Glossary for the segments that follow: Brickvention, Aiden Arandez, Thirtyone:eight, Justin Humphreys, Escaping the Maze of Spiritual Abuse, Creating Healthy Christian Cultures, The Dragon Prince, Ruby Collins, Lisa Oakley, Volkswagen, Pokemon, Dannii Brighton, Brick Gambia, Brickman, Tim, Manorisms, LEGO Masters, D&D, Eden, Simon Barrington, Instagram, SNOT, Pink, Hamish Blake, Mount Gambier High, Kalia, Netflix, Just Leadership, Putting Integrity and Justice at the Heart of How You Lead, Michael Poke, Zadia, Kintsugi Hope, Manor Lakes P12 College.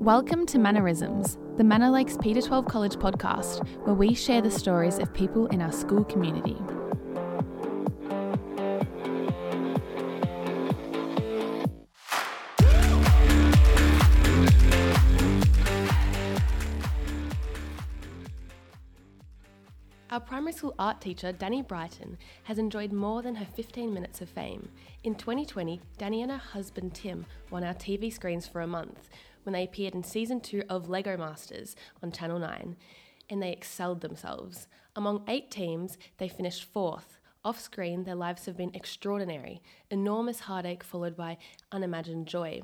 Welcome to Manorisms, the Manor Lakes P12 College podcast, where we share the stories of people in our school community. Our primary school art teacher, Dannii Brighton, has enjoyed more than her 15 minutes of fame. In 2020, Dannii and her husband, Tim, won our TV screens for a month when they appeared in Season 2 of LEGO Masters on Channel 9, and they excelled themselves. Among 8 teams, they finished 4th. Off screen, their lives have been extraordinary, enormous heartache followed by unimagined joy.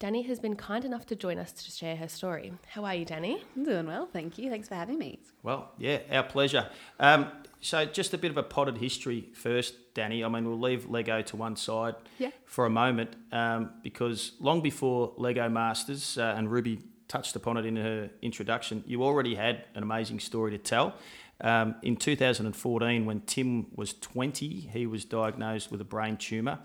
Dannii has been kind enough to join us to share her story. How are you, Dannii? I'm doing well, thank you. Thanks for having me. Well, yeah, our pleasure. So just a bit of a potted history first, Dannii. I mean, we'll leave LEGO to one side for a moment because long before LEGO Masters, and Ruby touched upon it in her introduction, you already had an amazing story to tell. In 2014, when Tim was 20, he was diagnosed with a brain tumour.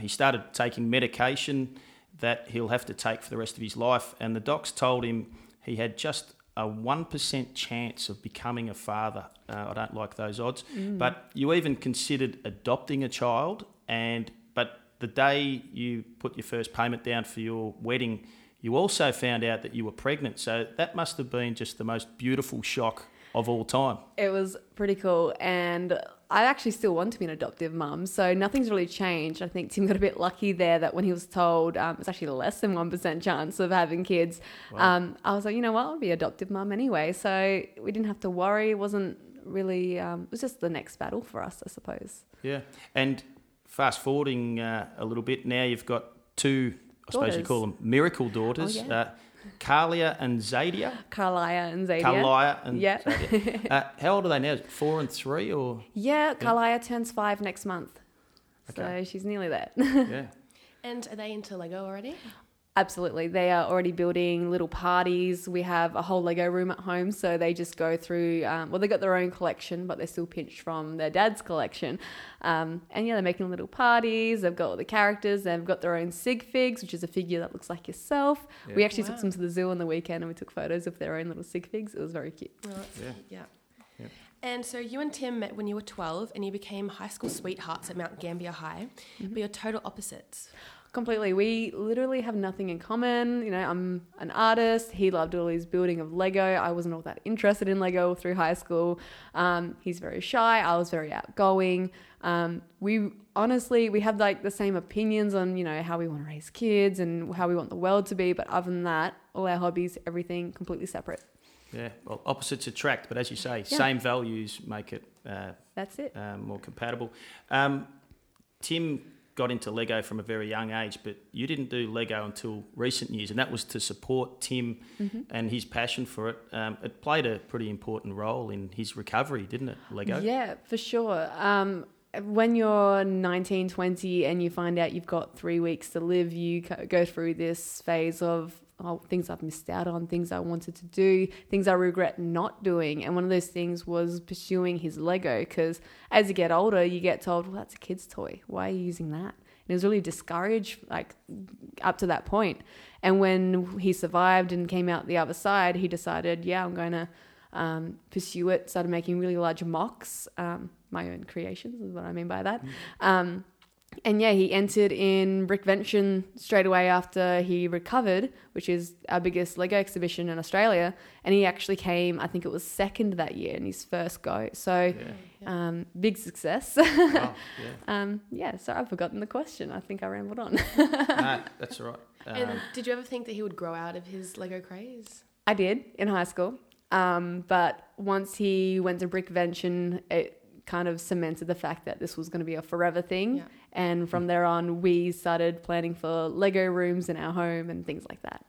He started taking medication that he'll have to take for the rest of his life, and the docs told him he had just a 1% chance of becoming a father. I don't like those odds. But you even considered adopting a child, but the day you put your first payment down for your wedding, you also found out that you were pregnant. So that must have been just the most beautiful shock of all time. It was pretty cool, and I actually still want to be an adoptive mum, so nothing's really changed. I think Tim got a bit lucky there that when he was told it's actually less than 1% chance of having kids, I was like, you know what, I'll be an adoptive mum anyway. So we didn't have to worry. It wasn't really, it was just the next battle for us, I suppose. Yeah, and fast forwarding a little bit, now you've got 2, I suppose you call them miracle daughters. Oh, yeah. Kalia and Zadia. Kalia and Zadia. How old are they now? 4 and 3, or? Yeah, Kalia turns 5 next month. Okay. So she's nearly there. Yeah. And are they into Lego already? Absolutely. They are already building little parties. We have a whole Lego room at home, so they just go through, well, they got their own collection, but they're still pinched from their dad's collection. And yeah, they're making little parties. They've got all the characters. They've got their own Sig Figs, which is a figure that looks like yourself. Yeah. We actually took them to the zoo on the weekend, and we took photos of their own little Sig Figs. It was very cute. Oh, that's cute. Yeah. And so you and Tim met when you were 12, and you became high school sweethearts at Mount Gambier High, but you're total opposites. Completely. We literally have nothing in common. You know, I'm an artist. He loved all his building of Lego. I wasn't all that interested in Lego through high school. He's very shy. I was very outgoing. We had like the same opinions on, you know, how we want to raise kids and how we want the world to be. But other than that, all our hobbies, everything completely separate. Yeah. Well, opposites attract. But as you say, same values make it. That's it. More compatible. Tim got into Lego from a very young age, but you didn't do Lego until recent years, and that was to support Tim and his passion for it. It played a pretty important role in his recovery, didn't it, Lego? Yeah, for sure. When you're 19, 20 and you find out you've got 3 weeks to live, you go through this phase of things I've missed out on, things I wanted to do, things I regret not doing. And one of those things was pursuing his Lego, because as you get older, you get told, well, that's a kid's toy. Why are you using that? And it was really discouraged, like, up to that point. And when he survived and came out the other side, he decided, I'm going to pursue it, started making really large mocks, my own creations is what I mean by that. And yeah, he entered in Brickvention straight away after he recovered, which is our biggest Lego exhibition in Australia. And he actually came, I think it was 2nd that year in his first go. So big success. Sorry, I've forgotten the question. I think I rambled on. No, that's all right. And did you ever think that he would grow out of his Lego craze? I did in high school. But once he went to Brickvention, it kind of cemented the fact that this was going to be a forever thing. Yeah. And from there on, we started planning for Lego rooms in our home and things like that.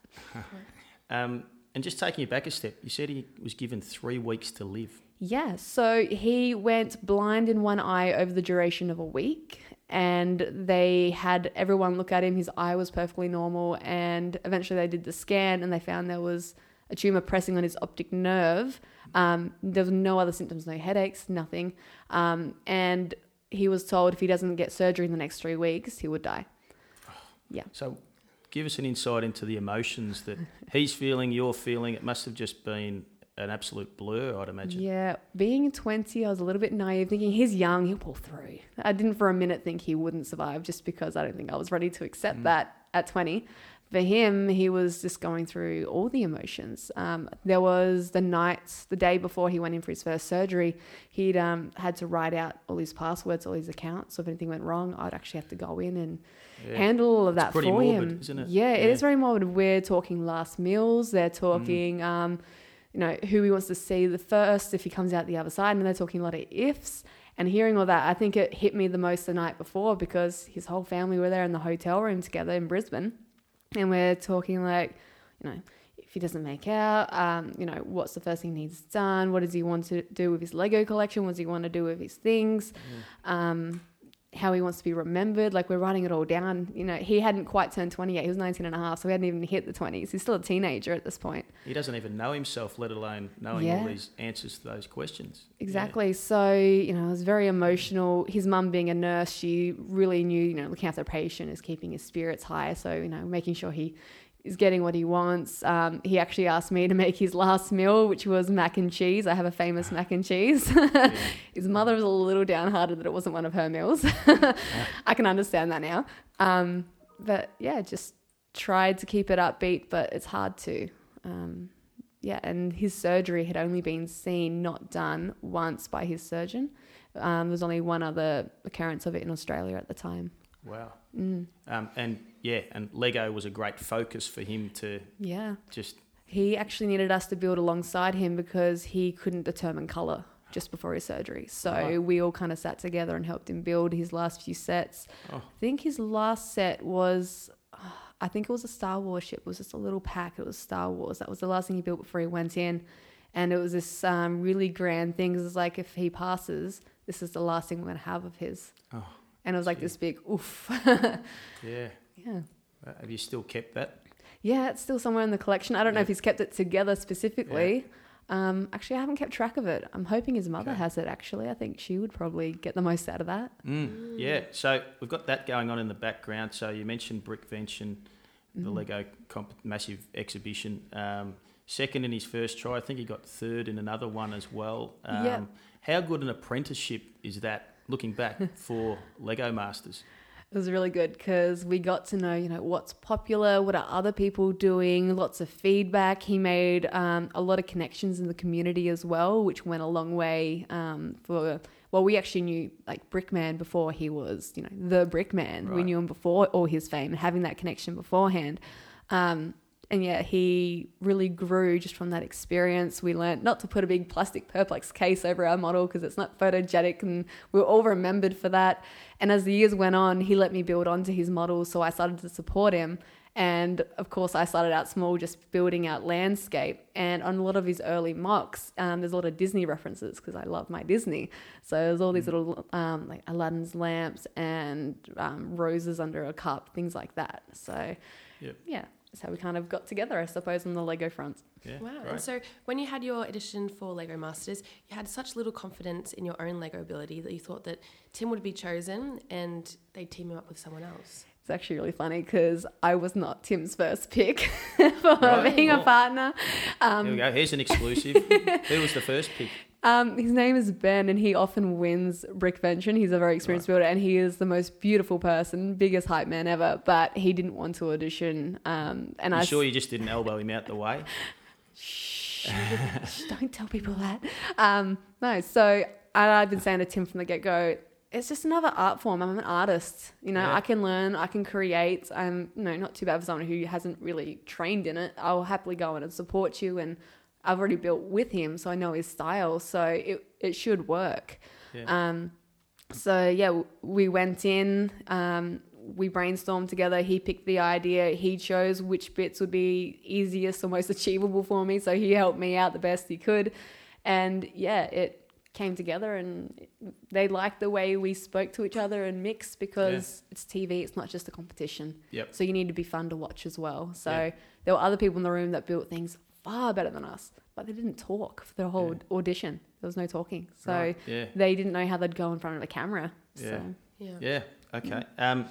And just taking you back a step, you said he was given 3 weeks to live. Yeah, so he went blind in one eye over the duration of a week, and they had everyone look at him. His eye was perfectly normal, and eventually they did the scan and they found there was a tumor pressing on his optic nerve. There was no other symptoms, no headaches, nothing. And he was told if he doesn't get surgery in the next 3 weeks, he would die. Yeah. So give us an insight into the emotions that he's feeling, you're feeling. It must have just been an absolute blur, I'd imagine. Yeah, being 20, I was a little bit naive, thinking he's young, he'll pull through. I didn't for a minute think he wouldn't survive, just because I don't think I was ready to accept that at 20. For him, he was just going through all the emotions. There was the day before he went in for his first surgery, he'd had to write out all his passwords, all his accounts. So if anything went wrong, I'd actually have to go in and handle all of that for him. It's pretty morbid, isn't it? Yeah, it is very morbid. We're talking last meals. They're talking, you know, who he wants to see the first, if he comes out the other side. And they're talking a lot of ifs. And hearing all that, I think it hit me the most the night before, because his whole family were there in the hotel room together in Brisbane. And we're talking like, you know, if he doesn't make out, you know, what's the first thing he needs done? What does he want to do with his Lego collection? What does he want to do with his things? How he wants to be remembered. Like, we're writing it all down. You know, he hadn't quite turned 20 yet. He was 19 and a half, so he hadn't even hit the 20s. He's still a teenager at this point. He doesn't even know himself, let alone knowing all these answers to those questions. Exactly. Yeah. So, you know, it was very emotional. His mum being a nurse, she really knew, you know, looking after a patient is keeping his spirits high. So, you know, making sure he is getting what he wants. He actually asked me to make his last meal, which was mac and cheese. I have a famous mac and cheese. His mother was a little downhearted that it wasn't one of her meals. I can understand that now. But yeah, just tried to keep it upbeat, but it's hard to. Yeah, and his surgery had only been seen, not done, once by his surgeon. There was only one other occurrence of it in Australia at the time. Wow. And Lego was a great focus for him to He actually needed us to build alongside him because he couldn't determine colour just before his surgery. So we all kind of sat together and helped him build his last few sets. I think his last set was, I think it was a Star Wars ship. It was just a little pack. It was Star Wars. That was the last thing he built before he went in. And it was this really grand thing. It was like, if he passes, this is the last thing we're going to have of his. Oh. And it was like this big oof. Yeah. Have you still kept that? Yeah, it's still somewhere in the collection. I don't know if he's kept it together specifically. Yeah. Actually, I haven't kept track of it. I'm hoping his mother has it, actually. I think she would probably get the most out of that. Yeah, so we've got that going on in the background. So you mentioned Brickvention, the Lego massive exhibition. Second in his first try. I think he got third in another one as well. How good an apprenticeship is that, looking back, for LEGO Masters? It was really good because we got to know, you know, what's popular, what are other people doing, lots of feedback. He made a lot of connections in the community as well, which went a long way for... Well, we actually knew like Brickman before he was, you know, the Brickman. Right. We knew him before all his fame and having that connection beforehand. And yeah, he really grew just from that experience. We learned not to put a big plastic Perplex case over our model because it's not photogenic, and we were all remembered for that. And as the years went on, he let me build onto his models, so I started to support him. And of course, I started out small, just building out landscape. And on a lot of his early mocks, there's a lot of Disney references because I love my Disney. So there's all these little like Aladdin's lamps and roses under a cup, things like that. So yeah. That's how we kind of got together, I suppose, on the Lego front. Yeah, wow. Right. And so when you had your edition for Lego Masters, you had such little confidence in your own Lego ability that you thought that Tim would be chosen and they'd team him up with someone else. It's actually really funny because I was not Tim's first pick for being a partner. Here we go. Here's an exclusive. Who was the first pick? His name is Ben, and he often wins Brickvention. He's a very experienced builder, and he is the most beautiful person, biggest hype man ever. But he didn't want to audition. And I'm sure you just didn't elbow him out the way. Shh, don't tell people that. No, so I've been saying to Tim from the get-go, it's just another art form. I'm an artist. You know, I can learn, I can create. I'm not too bad for someone who hasn't really trained in it. I'll happily go in and support you, and I've already built with him, so I know his style, so it should work. Yeah. We went in, we brainstormed together. He picked the idea. He chose which bits would be easiest or most achievable for me, so he helped me out the best he could. And, yeah, it came together, and they liked the way we spoke to each other and mixed because it's TV. It's not just a competition. Yep. So you need to be fun to watch as well. So there were other people in the room that built things far better than us, but they didn't talk for the whole audition. There was no talking, so they didn't know how they'd go in front of the camera. So. Yeah. Okay. And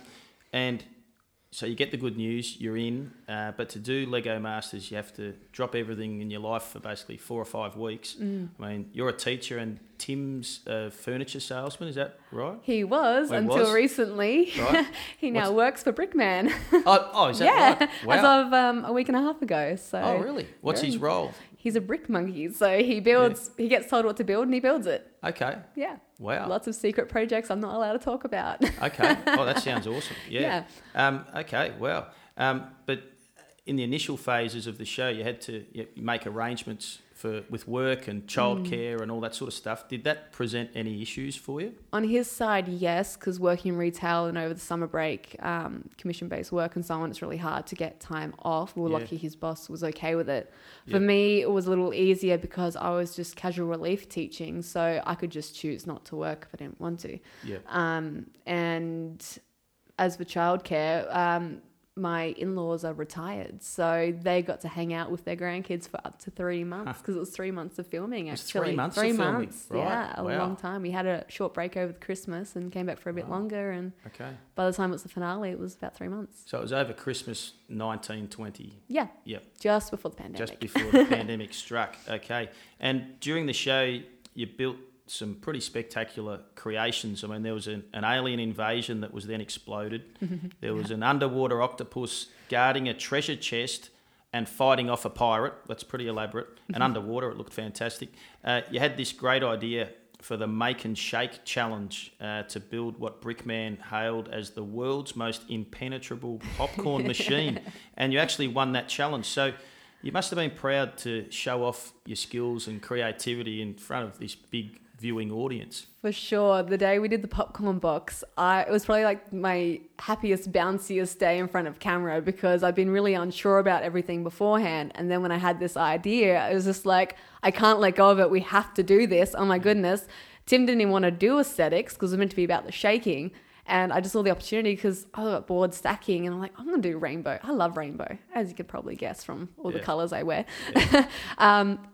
So you get the good news, you're in, but to do LEGO Masters, you have to drop everything in your life for basically 4 or 5 weeks. Mm. I mean, you're a teacher and Tim's a furniture salesman, is that right? He was until recently. Right. Now works for Brickman. Oh, is that right? Yeah, wow. As of a week and a half ago. So. Oh, really? What's his role? He's a brick monkey, so he builds. Yeah. He gets told what to build, and he builds it. Okay. Yeah. Wow. Lots of secret projects I'm not allowed to talk about. Okay. Oh, that sounds awesome. Yeah. Okay. Wow. But in the initial phases of the show, you had to make arrangements with work and childcare and all that sort of stuff. Did that present any issues for you? On his side, yes, because working in retail and over the summer break, commission-based work and so on, it's really hard to get time off. We were lucky his boss was okay with it. For me, it was a little easier because I was just casual relief teaching, so I could just choose not to work if I didn't want to. Yeah. And as for childcare, my in-laws are retired, so they got to hang out with their grandkids for up to 3 months because it was 3 months of filming, actually. 3 months filming, right? Yeah, a long time. We had a short break over Christmas and came back for a bit longer, and by the time it was the finale, it was about 3 months. So it was over Christmas 1920. Yeah. Yep. Just before the pandemic. Just before the pandemic struck. Okay. And during the show, you built some pretty spectacular creations. I mean, there was an alien invasion that was then exploded. There was an underwater octopus guarding a treasure chest and fighting off a pirate. That's pretty elaborate. And underwater, it looked fantastic. You had this great idea for the Make and Shake Challenge to build what Brickman hailed as the world's most impenetrable popcorn machine. And you actually won that challenge. So you must have been proud to show off your skills and creativity in front of this big viewing audience. For sure. The day we did the popcorn box, it was probably like my happiest, bounciest day in front of camera because I'd been really unsure about everything beforehand. And then when I had this idea, it was just like, I can't let go of it. We have to do this. Oh my goodness. Tim didn't even want to do aesthetics because it was meant to be about the shaking. And I just saw the opportunity because I got bored stacking and I'm like, I'm going to do rainbow. I love rainbow, as you could probably guess from all the colours I wear. Yeah.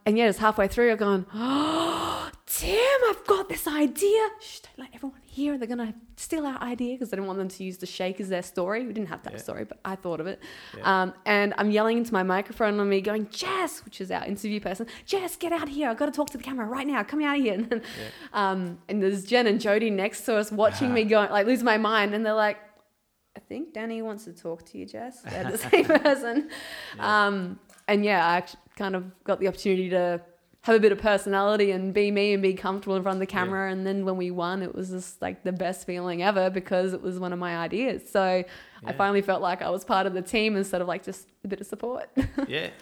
It's halfway through, I've gone, oh, Tim, I've got this idea. Shh, don't let everyone hear. They're going to steal our idea because I didn't want them to use the shake as their story. We didn't have to have a story, but I thought of it. Yeah. And I'm yelling into my microphone on me going, Jess, which is our interview person, Jess, get out of here. I've got to talk to the camera right now. Come out of here. And then, and there's Jen and Jody next to us watching me going, like, losing my mind, and they're like, I think Dannii wants to talk to you, Jess. They're the same person. I actually kind of got the opportunity to have a bit of personality and be me and be comfortable in front of the camera. And then when we won, it was just like the best feeling ever because it was one of my ideas. So I finally felt like I was part of the team instead of like just a bit of support. Yep.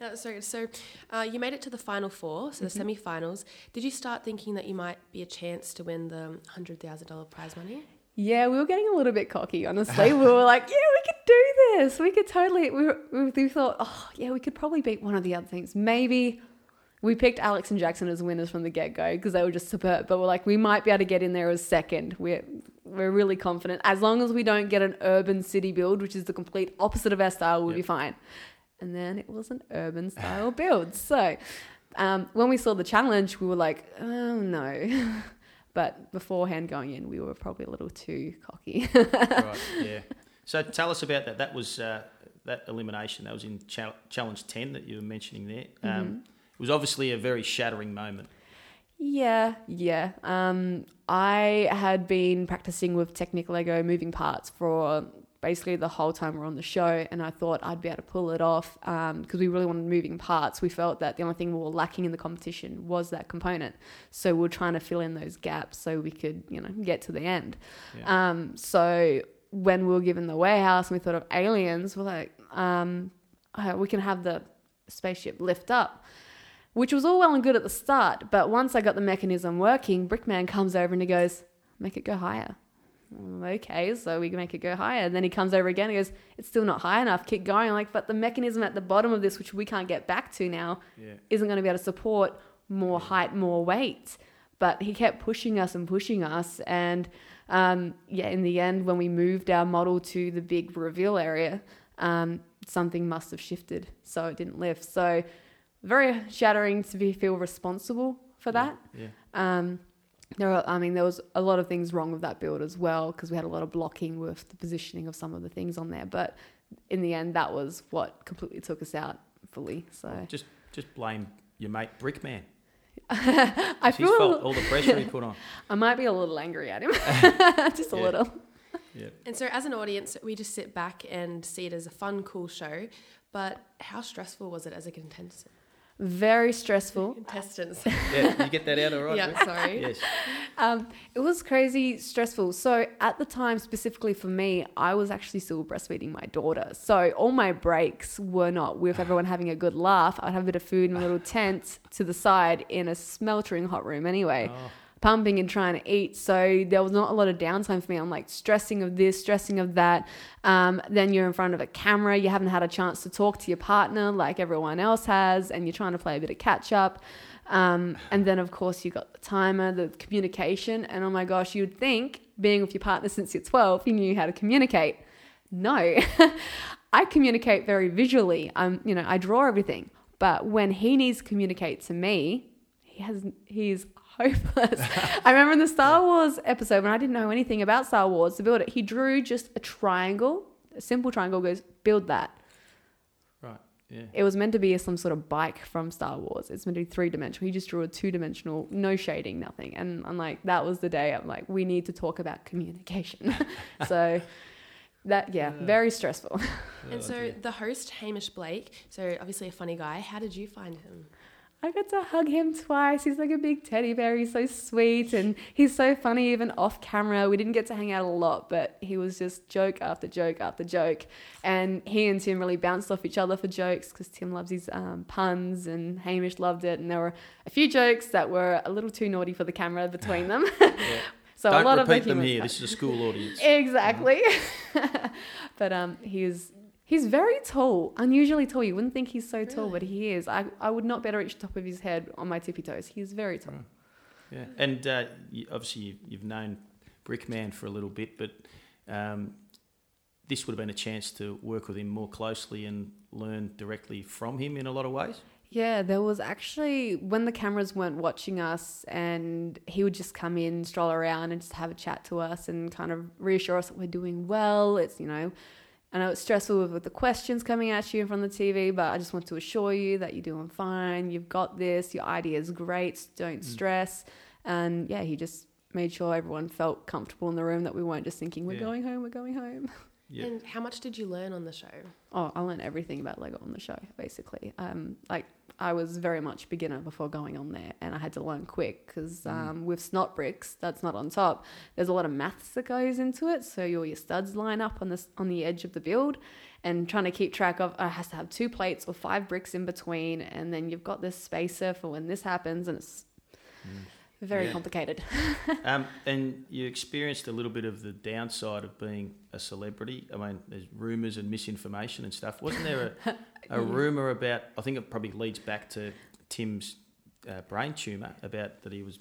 That was so good. So you made it to the final four, so the semi-finals. Did you start thinking that you might be a chance to win the $100,000 prize money? Yeah, we were getting a little bit cocky, honestly. We were like, yeah, we could do this. We could totally. We thought, oh, yeah, we could probably beat one of the other things. Maybe we picked Alex and Jackson as winners from the get-go because they were just superb. But we're like, we might be able to get in there as second. We're really confident. As long as we don't get an urban city build, which is the complete opposite of our style, we'll be fine. And then it was an urban style build. So when we saw the challenge, we were like, oh, no. But beforehand going in, we were probably a little too cocky. Right, yeah. So tell us about that. That was that elimination. That was in Challenge 10 that you were mentioning there. It was obviously a very shattering moment. Yeah. I had been practicing with Technic Lego moving parts for basically the whole time we're on the show, and I thought I'd be able to pull it off because we really wanted moving parts. We felt that the only thing we were lacking in the competition was that component, so we were trying to fill in those gaps so we could, get to the end. Yeah. So when we were given the warehouse and we thought of aliens, we're like, we can have the spaceship lift up, which was all well and good at the start, but once I got the mechanism working, Brickman comes over and he goes, make it go higher. Okay, so we can make it go higher. And then he comes over again and goes, it's still not high enough, keep going. I'm like, but the mechanism at the bottom of this, which we can't get back to now, isn't going to be able to support more height, more weight. But he kept pushing us. And in the end, when we moved our model to the big reveal area, something must have shifted, so it didn't lift. So very shattering to feel responsible for that. there was a lot of things wrong with that build as well, because we had a lot of blocking with the positioning of some of the things on there. But in the end, that was what completely took us out fully. So just blame your mate Brickman. She's felt all the pressure he put on. I might be a little angry at him, just a little. Yeah. And so as an audience, we just sit back and see it as a fun, cool show. But how stressful was it as a contestant? Very stressful. Contestants. Yeah, you get that out all right. Yeah, sorry. Yes. It was crazy stressful. So at the time, specifically for me, I was actually still breastfeeding my daughter. So all my breaks were not with everyone having a good laugh. I'd have a bit of food in a little tent to the side in a sweltering hot room anyway. Oh. Pumping and trying to eat. So there was not a lot of downtime for me. I'm like stressing of this, stressing of that. Then you're in front of a camera. You haven't had a chance to talk to your partner like everyone else has, and you're trying to play a bit of catch up. And then, of course, you got the timer, the communication. And oh my gosh, you'd think being with your partner since you're 12, you knew how to communicate. No, I communicate very visually. I draw everything. But when he needs to communicate to me, he's hopeless. I remember in the Star Wars episode, when I didn't know anything about Star Wars, to build it, he drew just a triangle, a simple triangle, goes, build that. Right, yeah. It was meant to be some sort of bike from Star Wars. It's meant to be three-dimensional. He just drew a two-dimensional, no shading, nothing. And I'm like, that was the day. I'm like, we need to talk about communication. So that, very stressful. And so the host, Hamish Blake, so obviously a funny guy, how did you find him? I got to hug him twice. He's like a big teddy bear. He's so sweet and he's so funny even off camera. We didn't get to hang out a lot, but he was just joke after joke after joke. And he and Tim really bounced off each other for jokes, because Tim loves his puns and Hamish loved it. And there were a few jokes that were a little too naughty for the camera between them. So don't a lot repeat of them here. This is a school audience. Exactly. But He's very tall, unusually tall. You wouldn't think he's so tall, but he is. I would not be able to reach the top of his head on my tippy toes. He's very tall. Yeah, and you've known Brickman for a little bit, but this would have been a chance to work with him more closely and learn directly from him in a lot of ways. Yeah, there was actually, when the cameras weren't watching us and he would just come in, stroll around and just have a chat to us and kind of reassure us that we're doing well. I know it's stressful with the questions coming at you from the TV, but I just want to assure you that you're doing fine. You've got this. Your idea is great. Don't stress. And he just made sure everyone felt comfortable in the room, that we weren't just thinking, we're going home. Yeah. And how much did you learn on the show? Oh, I learned everything about LEGO on the show, basically. I was very much beginner before going on there, and I had to learn quick because with SNOT bricks, that's not on top. There's a lot of maths that goes into it. So your studs line up on the edge of the build, and trying to keep track of, it has to have 2 plates or 5 bricks in between. And then you've got this spacer for when this happens, and it's very complicated. And you experienced a little bit of the downside of being a celebrity. I mean, there's rumours and misinformation and stuff. Wasn't there a rumour about, I think it probably leads back to Tim's brain tumour, about that he was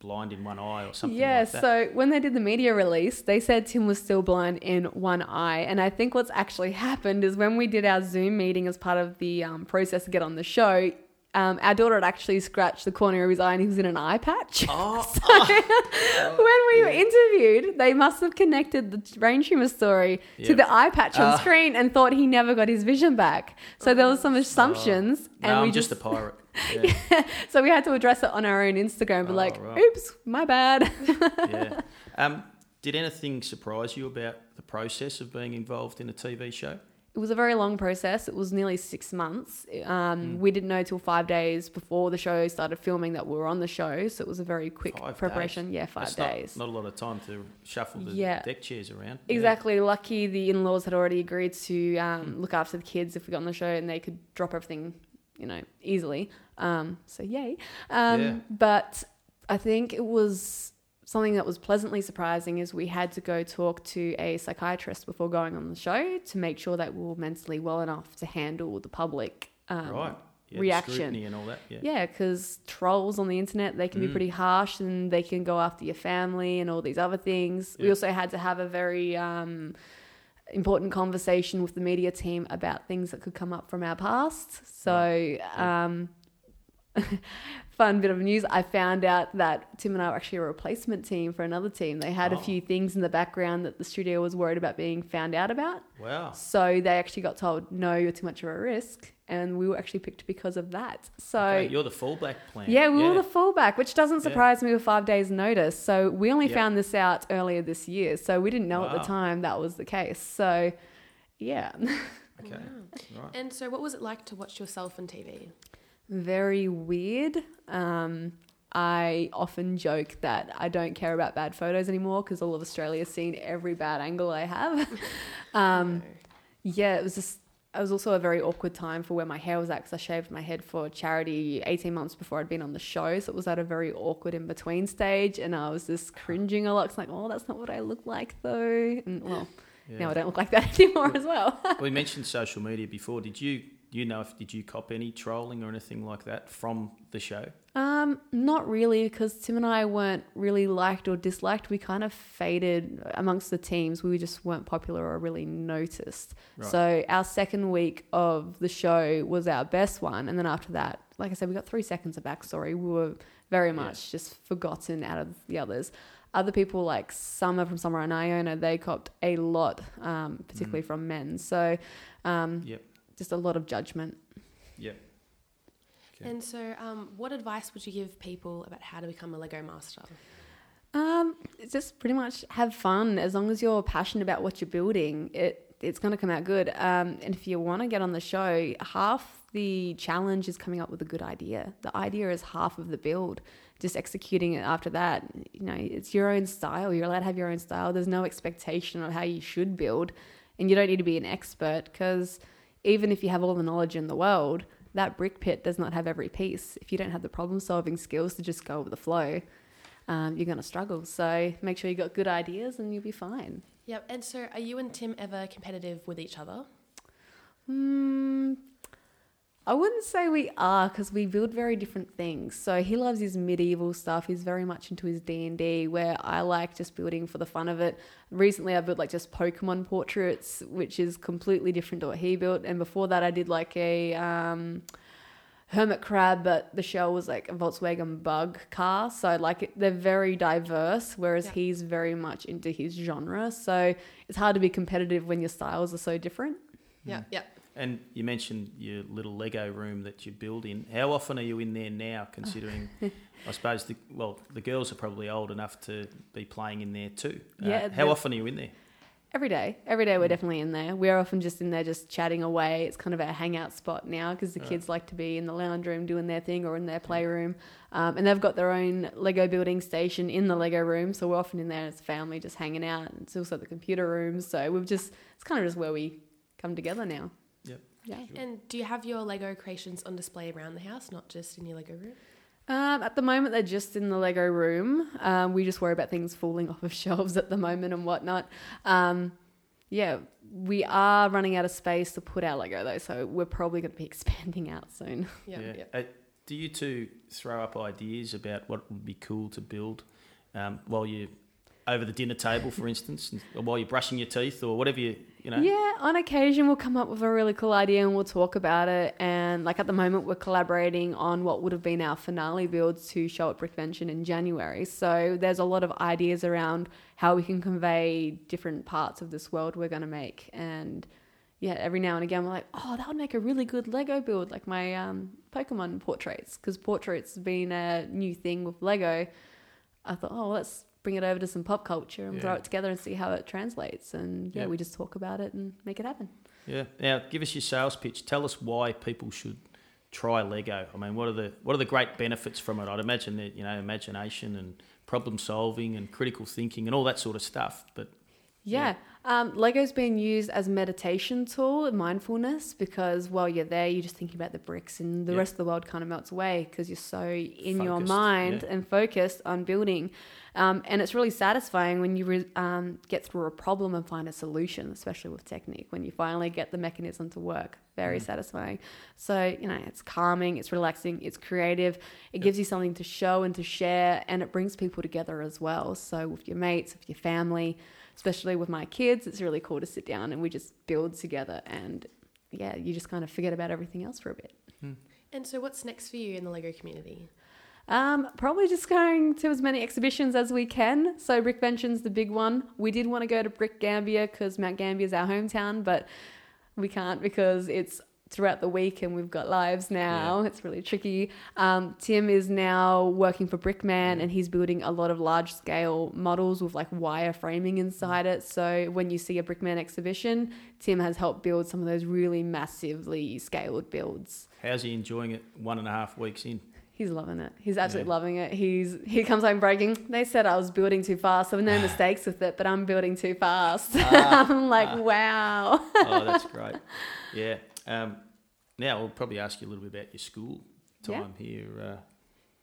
blind in one eye or something like that? Yeah, so when they did the media release, they said Tim was still blind in one eye. And I think what's actually happened is when we did our Zoom meeting as part of the process to get on the show, our daughter had actually scratched the corner of his eye and he was in an eye patch. When we were interviewed, they must have connected the brain tumour story to the eye patch on screen and thought he never got his vision back. So there was some assumptions. I'm just a pirate. Yeah. So we had to address it on our own Instagram, but oops, my bad. Yeah. Did anything surprise you about the process of being involved in a TV show? It was a very long process. It was nearly 6 months. We didn't know till 5 days before the show started filming that we were on the show. So it was a very quick preparation. Days. Yeah, 5 days. Not a lot of time to shuffle the deck chairs around. Exactly. Yeah. Lucky the in-laws had already agreed to look after the kids if we got on the show, and they could drop everything, easily. So yay. But I think it was... Something that was pleasantly surprising is we had to go talk to a psychiatrist before going on the show to make sure that we were mentally well enough to handle the public reaction. Scrutiny and all that. Yeah, because trolls on the internet, they can be pretty harsh, and they can go after your family and all these other things. Yeah. We also had to have a very important conversation with the media team about things that could come up from our past. So Fun bit of news. I found out that Tim and I were actually a replacement team for another team. They had a few things in the background that the studio was worried about being found out about. Wow. So they actually got told, no, you're too much of a risk. And we were actually picked because of that. So you're the fallback plan. Yeah, we were the fallback, which doesn't surprise me with 5 days notice. So we only found this out earlier this year. So we didn't know at the time that was the case. So yeah. Okay. Wow. Right. And so what was it like to watch yourself on TV? Very weird. I often joke that I don't care about bad photos anymore because all of Australia's seen every bad angle I have. Yeah, it was just, it was also a very awkward time for where my hair was at because I shaved my head for charity 18 months before I'd been on the show. So it was at a very awkward in-between stage and I was just cringing a lot. It's like, oh, that's not what I look like though. And well, now I don't look like that anymore as well. We mentioned social media before. Did you cop any trolling or anything like that from the show? Not really, because Tim and I weren't really liked or disliked. We kind of faded amongst the teams. We just weren't popular or really noticed. Right. So our second week of the show was our best one. And then after that, like I said, we got 3 seconds of backstory. We were very much just forgotten out of the others. Other people like Summer from Summer and Iona, they copped a lot, particularly from men. So, just a lot of judgment. Yeah. Okay. And so what advice would you give people about how to become a LEGO master? It's just pretty much have fun. As long as you're passionate about what you're building, it's going to come out good. And if you want to get on the show, half the challenge is coming up with a good idea. The idea is half of the build. Just executing it after that, you know, it's your own style. You're allowed to have your own style. There's no expectation of how you should build. And you don't need to be an expert because... even if you have all the knowledge in the world, that brick pit does not have every piece. If you don't have the problem-solving skills to just go with the flow, you're going to struggle. So make sure you got good ideas and you'll be fine. Yep. And so are you and Tim ever competitive with each other? I wouldn't say we are because we build very different things. So he loves his medieval stuff. He's very much into his D&D where I like just building for the fun of it. Recently I built like just Pokemon portraits, which is completely different to what he built. And before that I did like a hermit crab, but the shell was like a Volkswagen bug car. So I like it. They're very diverse, whereas he's very much into his genre. So it's hard to be competitive when your styles are so different. Yeah, yeah. And you mentioned your little Lego room that you build in. How often are you in there now, considering, I suppose, the girls are probably old enough to be playing in there too. How often are you in there? Every day. Every day we're definitely in there. We're often just in there just chatting away. It's kind of our hangout spot now because the kids like to be in the lounge room doing their thing or in their playroom. And they've got their own Lego building station in the Lego room. So we're often in there as a family just hanging out. It's also the computer room. So it's kind of just where we come together now. Yeah. And do you have your Lego creations on display around the house, not just in your Lego room? At the moment, they're just in the Lego room. We just worry about things falling off of shelves at the moment and whatnot. We are running out of space to put our Lego though, so we're probably going to be expanding out soon. Do you two throw up ideas about what would be cool to build while you're over the dinner table, for instance, or while you're brushing your teeth or whatever you know? Yeah, on occasion we'll come up with a really cool idea and we'll talk about it. And like at the moment we're collaborating on what would have been our finale build to show at Brickvention in January. So there's a lot of ideas around how we can convey different parts of this world we're going to make. And yeah, every now and again we're like, oh, that would make a really good Lego build, like my Pokemon portraits, because portraits have been a new thing with Lego. I thought, oh, let's bring it over to some pop culture and throw it together and see how it translates. And we just talk about it and make it happen. Yeah. Now give us your sales pitch. Tell us why people should try Lego. I mean, what are the great benefits from it? I'd imagine that, you know, imagination and problem solving and critical thinking and all that sort of stuff. But Lego's being used as a meditation tool and mindfulness, because while you're there, you're just thinking about the bricks and the rest of the world kind of melts away because you're so in your mind and focused on building. And it's really satisfying when you get through a problem and find a solution, especially with technique, when you finally get the mechanism to work. Very satisfying. So, you know, it's calming, it's relaxing, it's creative. It gives you something to show and to share, and it brings people together as well. So with your mates, with your family, especially with my kids, it's really cool to sit down and we just build together, and you just kind of forget about everything else for a bit. And so what's next for you in the LEGO community? Probably just going to as many exhibitions as we can. So Brickvention's the big one. We did want to go to Brick Gambia because Mount Gambier is our hometown, but we can't because it's throughout the week and we've got lives now. Yeah. It's really tricky. Tim is now working for Brickman and he's building a lot of large scale models with like wire framing inside it. So when you see a Brickman exhibition, Tim has helped build some of those really massively scaled builds. How's he enjoying it 1.5 weeks in? He's loving it. He's absolutely loving it. He comes home bragging, they said I was building too fast. There were no mistakes with it, but I'm building too fast. I'm like, wow. Oh, that's great. Yeah. Now I'll probably ask you a little bit about your school time here.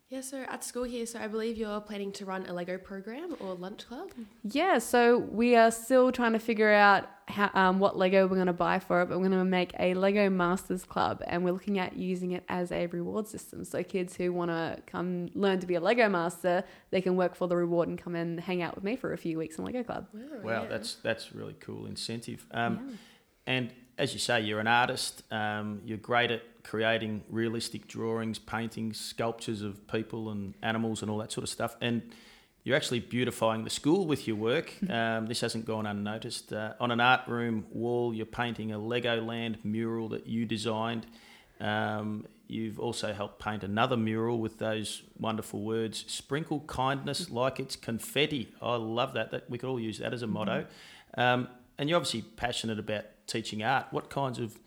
Yeah, so at school here, so I believe you're planning to run a LEGO program or lunch club? Yeah, so we are still trying to figure out how, what LEGO we're going to buy for it, but we're going to make a LEGO Masters club and we're looking at using it as a reward system. So kids who want to come learn to be a LEGO master, they can work for the reward and come and hang out with me for a few weeks in LEGO club. Wow, that's really cool incentive. And as you say, you're an artist, you're great at creating realistic drawings, paintings, sculptures of people and animals and all that sort of stuff. And you're actually beautifying the school with your work. This hasn't gone unnoticed. On an art room wall, you're painting a Legoland mural that you designed. You've also helped paint another mural with those wonderful words, sprinkle kindness like it's confetti. I love that. We could all use that as a motto. And you're obviously passionate about teaching art. What kinds of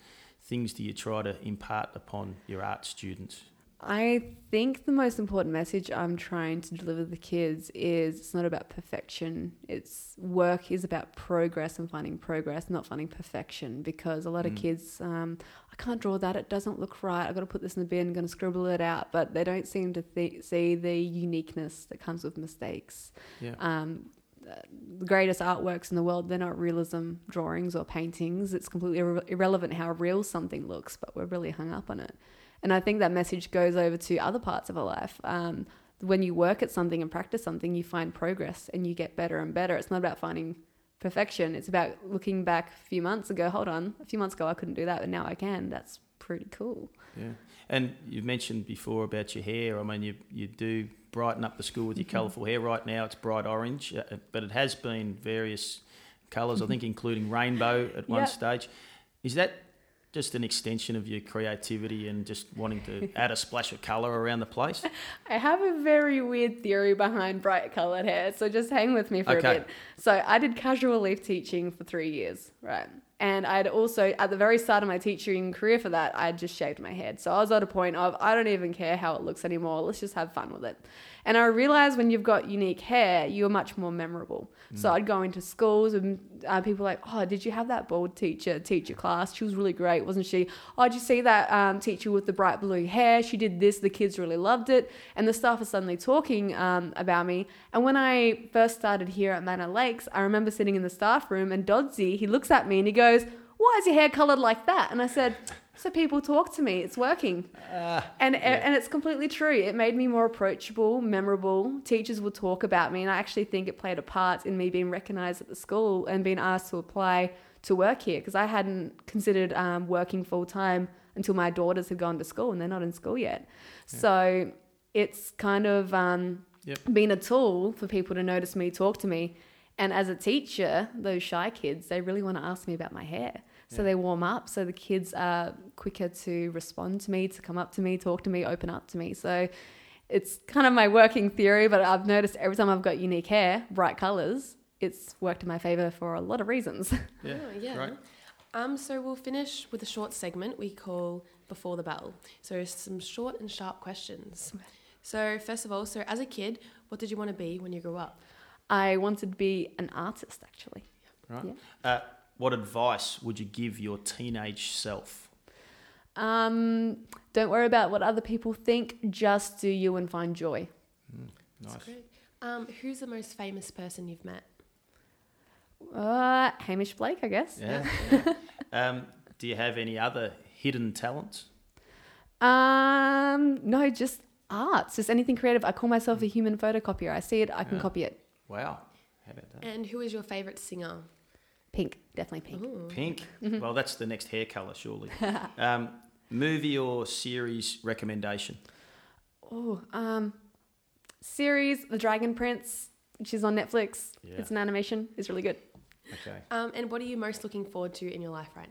things do you try to impart upon your art students? I think the most important message I'm trying to deliver to the kids is it's not about perfection. It's work is about progress and finding progress, not finding perfection, because a lot of kids, I can't draw that, it doesn't look right, I've got to put this in the bin, I'm going to scribble it out, but they don't seem to see the uniqueness that comes with mistakes. The greatest artworks in the world, they're not realism drawings or paintings. It's completely irrelevant how real something looks, but we're really hung up on it. And I think that message goes over to other parts of our life. When you work at something and practice something, you find progress and you get better and better. It's not about finding perfection. It's about looking back a few months ago, hold on, a few months ago I couldn't do that, but now I can. That's pretty cool. Yeah. And you've mentioned before about your hair. I mean, you do brighten up the school with your colourful hair. Right now it's bright orange, but it has been various colours, I think, including rainbow at one stage. Is that just an extension of your creativity and just wanting to add a splash of colour around the place? I have a very weird theory behind bright coloured hair, so just hang with me for a bit. So I did casual leaf teaching for 3 years, right? And I'd also, at the very start of my teaching career for that, I just shaved my head. So I was at a point of, I don't even care how it looks anymore. Let's just have fun with it. And I realized when you've got unique hair, you're much more memorable. So I'd go into schools and people like, oh, did you have that bald teacher teach your class? She was really great, wasn't she? Oh, did you see that teacher with the bright blue hair? She did this. The kids really loved it. And the staff are suddenly talking about me. And when I first started here at Manor Lakes, I remember sitting in the staff room and Dodsy, he looks at me and he goes, why is your hair coloured like that? And I said, so people talk to me, it's working. And it's completely true. It made me more approachable, memorable. Teachers would talk about me, and I actually think it played a part in me being recognised at the school and being asked to apply to work here, because I hadn't considered working full-time until my daughters had gone to school, and they're not in school yet. Yeah. So it's kind of been a tool for people to notice me, talk to me. And as a teacher, those shy kids, they really want to ask me about my hair. So they warm up. So the kids are quicker to respond to me, to come up to me, talk to me, open up to me. So it's kind of my working theory, but I've noticed every time I've got unique hair, bright colours, it's worked in my favour for a lot of reasons. Yeah, right. So we'll finish with a short segment we call Before the Bell. So some short and sharp questions. So first of all, so as a kid, what did you want to be when you grew up? I wanted to be an artist, actually. Right. Yeah. What advice would you give your teenage self? Don't worry about what other people think. Just do you and find joy. Nice. That's great. Who's the most famous person you've met? Hamish Blake, I guess. Yeah. Do you have any other hidden talents? No, just arts. Just anything creative. I call myself a human photocopier. I see it, I can copy it. Wow. How about that? And who is your favourite singer? Pink. Definitely Pink. Ooh. Pink? Well, that's the next hair colour, surely. Movie or series recommendation? Oh, series The Dragon Prince, which is on Netflix. Yeah. It's an animation. It's really good. Okay. And what are you most looking forward to in your life right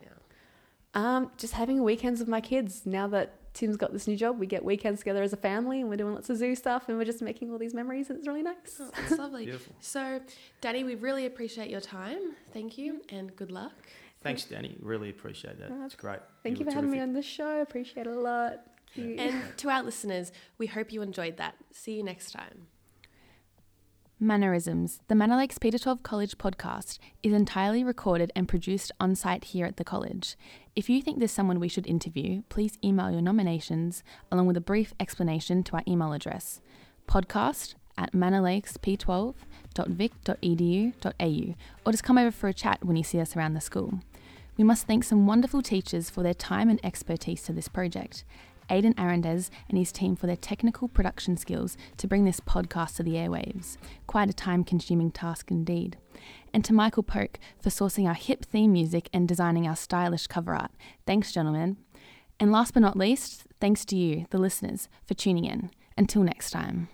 now? Just having weekends with my kids. Now that Tim's got this new job, we get weekends together as a family, and we're doing lots of zoo stuff, and we're just making all these memories, and it's really nice. Oh, that's lovely. Beautiful. So, Dannii, we really appreciate your time. Thank you, and good luck. Thanks, Dannii. Really appreciate that. It's great. Thank you for having me on the show. I appreciate it a lot. Yeah. And to our listeners, we hope you enjoyed that. See you next time. Manorisms, the Manor Lakes P12 College podcast, is entirely recorded and produced on site here at the college. If you think there's someone we should interview, please email your nominations along with a brief explanation to our email address, podcast@manorlakesp12.vic.edu.au, or just come over for a chat when you see us around the school. We must thank some wonderful teachers for their time and expertise to this project. Aiden Arandez and his team for their technical production skills to bring this podcast to the airwaves. Quite a time-consuming task indeed. And to Michael Poke for sourcing our hip theme music and designing our stylish cover art. Thanks, gentlemen. And last but not least, thanks to you, the listeners, for tuning in. Until next time.